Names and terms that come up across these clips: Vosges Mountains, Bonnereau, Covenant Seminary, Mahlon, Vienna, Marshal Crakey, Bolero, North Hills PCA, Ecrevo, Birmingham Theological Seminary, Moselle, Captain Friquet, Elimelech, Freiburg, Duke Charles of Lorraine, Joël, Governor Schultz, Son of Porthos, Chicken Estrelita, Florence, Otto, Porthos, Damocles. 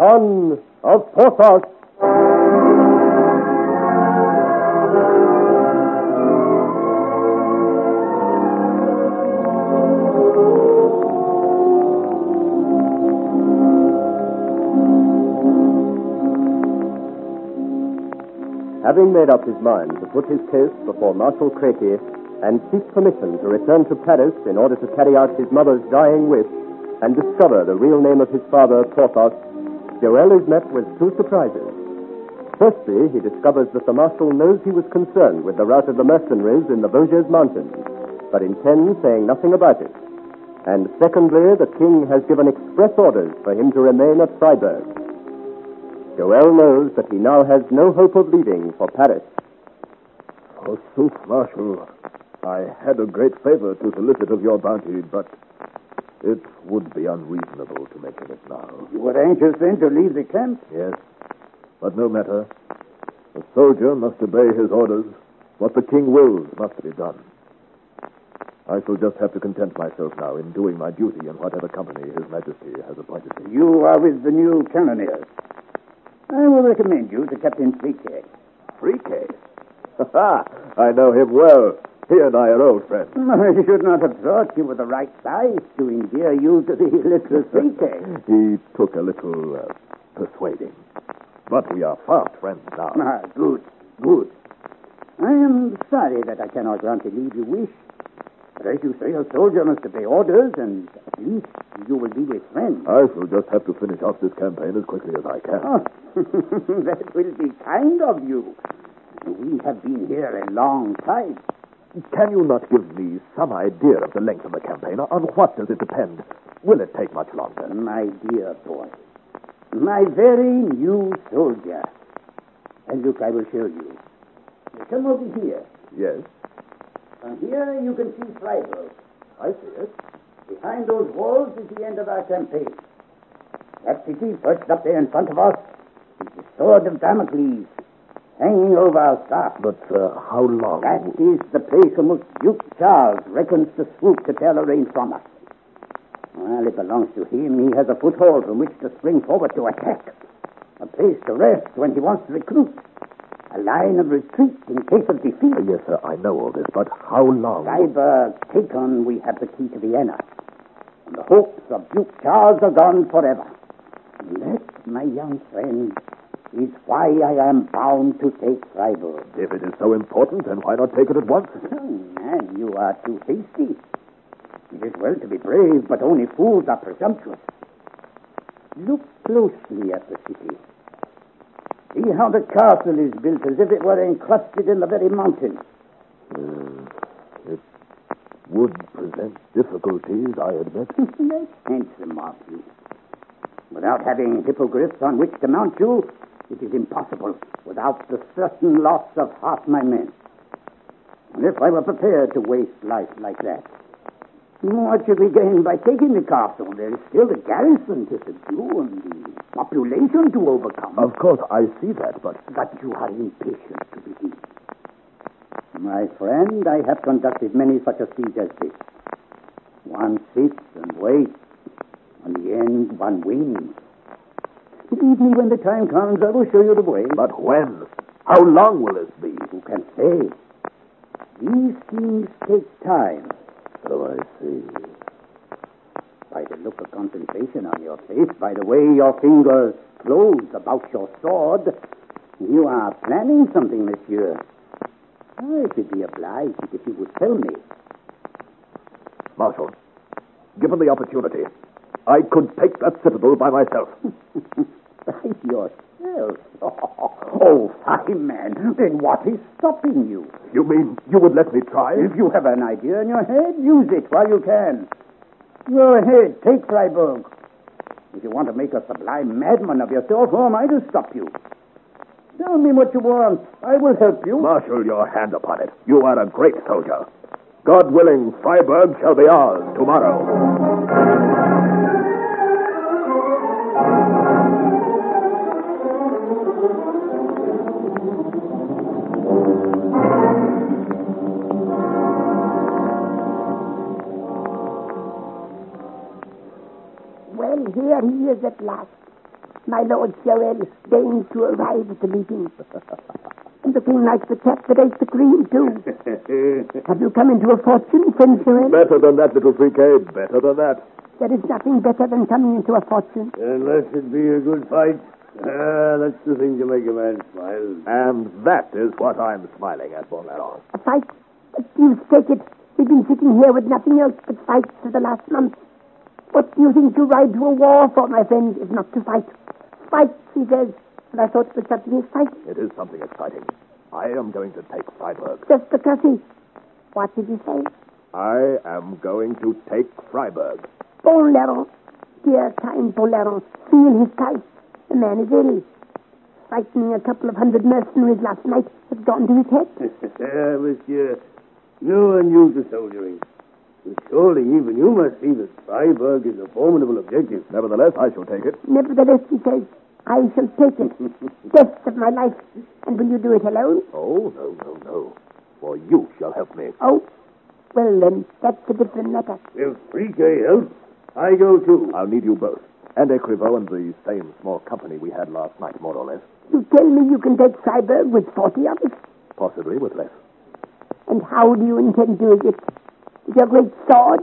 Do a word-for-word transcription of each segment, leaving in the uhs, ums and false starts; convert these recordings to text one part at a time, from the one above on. Son of Porthos. Having made up his mind to put his case before Marshal Crakey and seek permission to return to Paris in order to carry out his mother's dying wish and discover the real name of his father, Porthos, Joël is met with two surprises. Firstly, he discovers that the Marshal knows he was concerned with the rout of the mercenaries in the Vosges Mountains, but intends saying nothing about it. And secondly, the King has given express orders for him to remain at Freiburg. Joël knows that he now has no hope of leaving for Paris. Forsooth, Marshal, I had a great favor to solicit of your bounty, but it would be unreasonable to mention it now. You were anxious then to leave the camp? Yes, but no matter. A soldier must obey his orders. What the king wills must be done. I shall just have to content myself now in doing my duty in whatever company his majesty has appointed me. You are with the new cannoneers. I will recommend you to Captain Friquet. Friquet? Ha ha! I know him well. He and I are old friends. I should not have thought you were the right size to endear you to the illiteracy. He took a little uh, persuading. But we are fast friends now. Ah, good, good. I am sorry that I cannot grant the leave you wish. But as you say, a soldier must obey orders, and at least you will be with friends. I shall just have to finish off this campaign as quickly as I can. Oh. That will be kind of you. We have been here a long time. Can you not give me some idea of the length of the campaign? On what does it depend? Will it take much longer? My dear boy, my very new soldier. And look, I will show you. Come over here. Yes. From here you can see Freiburg. I see it. Behind those walls is the end of our campaign. That city perched up there in front of us is the sword of Damocles, hanging over our staff. But uh, how long? That is the place from which Duke Charles reckons to swoop to tear Lorraine from us. Well, it belongs to him. He has a foothold from which to spring forward to attack, a place to rest when he wants to recruit, a line of retreat in case of defeat. Yes, sir, I know all this, but how long? Freiburg taken, we have the key to Vienna, and the hopes of Duke Charles are gone forever. That, my young friend, is why I am bound to take Freiburg. If it is so important, then why not take it at once? Man, you are too hasty. It is well to be brave, but only fools are presumptuous. Look closely at the city. See how the castle is built as if it were encrusted in the very mountain. Mm, it would present difficulties, I admit. That's handsome of you. Without having hippogriffs on which to mount you, it is impossible without the certain loss of half my men. And if I were prepared to waste life like that, what should we gain by taking the castle? There is still the garrison to subdue and the population to overcome. Of course, I see that, but... But you are impatient to begin. My friend, I have conducted many such a siege as this. One sits and waits. In the end, one wins. Believe me, when the time comes, I will show you the way. But when? How long will this be? Who can say? These things take time. So I see. By the look of concentration on your face, by the way your fingers close about your sword, you are planning something, monsieur. I should be obliged if you would tell me. Marshal, given the opportunity, I could take that citadel by myself. By yourself? Oh, fine man. Then what is stopping you? You mean you would let me try? If you have an idea in your head, use it while you can. Go ahead, take Freiburg. If you want to make a sublime madman of yourself, who am I to stop you? Tell me what you want. I will help you. Marshal your hand upon it. You are a great soldier. God willing, Freiburg shall be ours tomorrow. Well, here he is at last. my Lord Joël deigns to arrive at the meeting. And looking like the chap that ate the cream, too. Have you come into a fortune, friend Joël? Better than that, little Friquet, better than that. There is nothing better than coming into a fortune. Unless it be a good fight. Ah, that's the thing to make a man smile. And that is what I'm smiling at, Bonnereau. A fight? But deuce take it. We've been sitting here with nothing else but fights for the last month. What do you think you ride to a war for, my friend, if not to fight? Fight, he says. And I thought it was something exciting. It is something exciting. I am going to take Freiburg. Just the cussing. What did you say? I am going to take Freiburg. Bolero. Dear, kind Bolero. Feel his type. The man is ill. Frightening a couple of hundred mercenaries last night has gone to his head. Monsieur, you are new to soldiering. Surely even you must see that Freiburg is a formidable objective. Nevertheless, I shall take it. Nevertheless, he says, I shall take it. Best of my life. And will you do it alone? Oh, no, no, no. For you shall help me. Oh, well then, that's a different matter. If Friquet helps, I go too. I'll need you both. And Ecrevo and the same small company we had last night, more or less. You tell me you can take Freiburg with forty of us? Possibly with less. And how do you intend doing it? With your great sword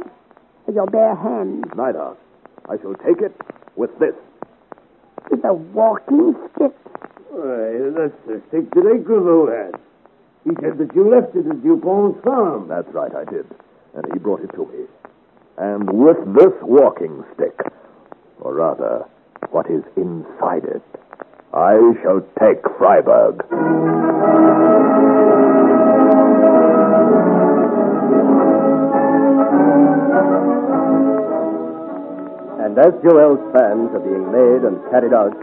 or your bare hand? Neither. I shall take it with this. With a walking stick? Why, that's the stick that Ecrevo had. He said that you left it at Dupont's farm. That's right, I did. And he brought it to me. And with this walking stick, or rather, what is inside it, I shall take Freiburg. And as Joel's plans are being made and carried out,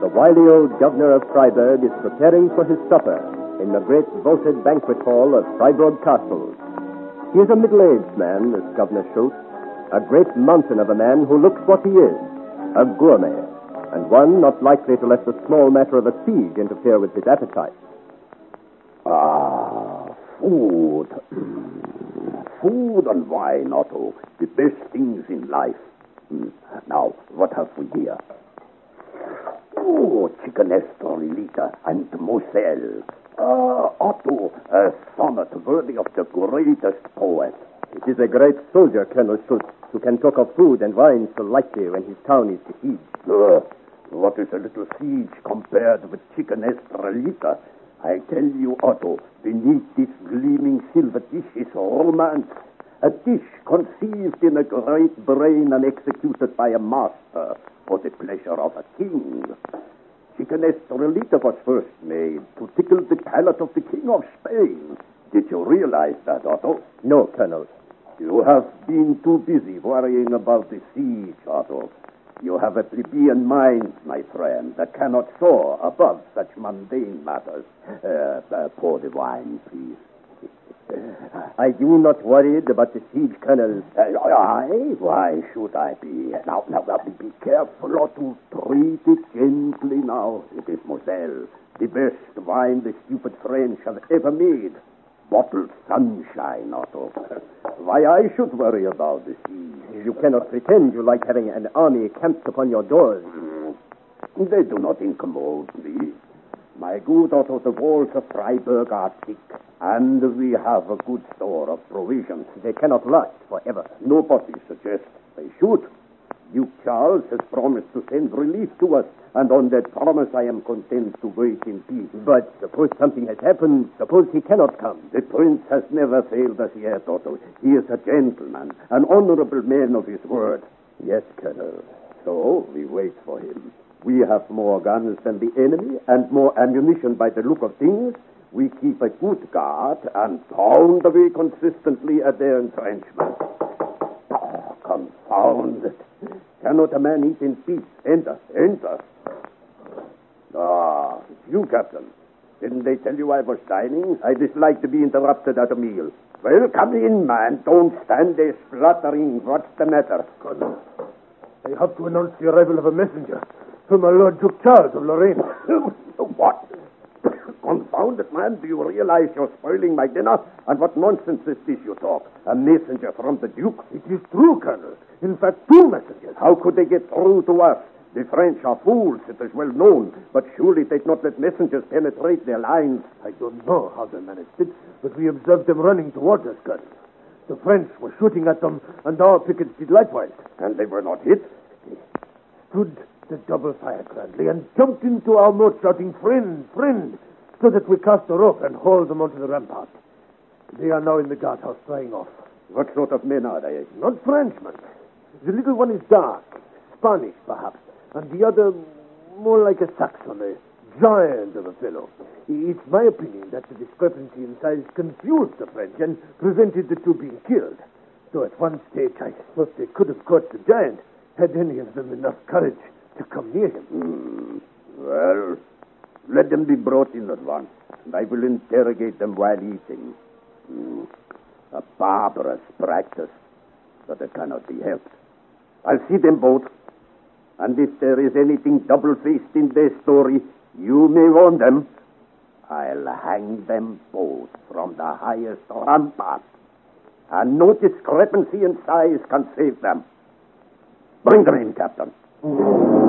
the wily old governor of Freiburg is preparing for his supper in the great vaulted banquet hall of Freiburg Castle. He is a middle-aged man, this Governor Schultz, a great mountain of a man who looks what he is, a gourmet, and one not likely to let the small matter of a siege interfere with his appetite. Ah, food. Food and wine, Otto, the best things in life. Now, what have we here? Oh, Chicken Estrelita and Moselle. Ah, Otto, a sonnet worthy of the greatest poet. It is a great soldier, Colonel Schultz, who can talk of food and wine so lightly when his town is besieged. Uh, what is a little siege compared with Chicken Estrelita? I tell you, Otto, beneath this gleaming silver dish is romance. A dish conceived in a great brain and executed by a master for the pleasure of a king. Chicken Estrelita was first made to tickle the palate of the King of Spain. Did you realize that, Otto? No, Colonel. You have been too busy worrying about the siege, Otto. You have a plebeian mind, my friend, that cannot soar above such mundane matters. Uh, uh, pour the wine, please. Are you not worried about the siege, Colonel? Uh, I? Why should I be? Now, now, now, be careful not to treat it gently now. It is Moselle, the best wine the stupid French have ever made. Bottled sunshine, Otto. Why I should worry about the siege? You cannot pretend you like having an army camped upon your doors. Mm. They do not incommode me. My good Otto, the walls of Freiburg are thick, and we have a good store of provisions. They cannot last forever. Nobody suggests they should. Duke Charles has promised to send relief to us, and on that promise I am content to wait in peace. But suppose something has happened, suppose he cannot come. The prince has never failed us yet, Otto. He is a gentleman, an honorable man of his word. Yes, Colonel. So we wait for him. We have more guns than the enemy and more ammunition by the look of things. We keep a good guard and pound away consistently at their entrenchment. Oh, confound it. Cannot a man eat in peace? Enter, enter. Ah, it's you, Captain. Didn't they tell you I was dining? I dislike to be interrupted at a meal. Well, come in, man. Don't stand there spluttering. What's the matter? Colonel, I have to announce the arrival of a messenger. From my Lord Duke Charles of Lorraine. What? Confounded man, do you realize you're spoiling my dinner? And what nonsense is this you talk? A messenger from the Duke? It is true, Colonel. In fact, two messengers. How could they get through to us? The French are fools, it is well known, but surely they not let messengers penetrate their lines. I don't know how they managed it, but we observed them running towards us, Colonel. The French were shooting at them, and our pickets did likewise. And they were not hit? They stood the double fire grandly and jumped into our moat, shouting, "Friend, friend!" so that we cast a rope and hauled them onto the rampart. They are now in the guardhouse flying off. What sort of men are they? Not Frenchmen. The little one is dark, Spanish perhaps, and the other more like a Saxon, a giant of a fellow. It's my opinion that the discrepancy in size confused the French and prevented the two being killed. Though at one stage I suppose they could have caught the giant had any of them enough courage to come near him. Mm, well, let them be brought in at once, and I will interrogate them while eating. Mm, a barbarous practice, but it cannot be helped. I'll see them both. And if there is anything double-faced in their story, you may warn them. I'll hang them both from the highest rampart, and no discrepancy in size can save them. Bring them in, Captain.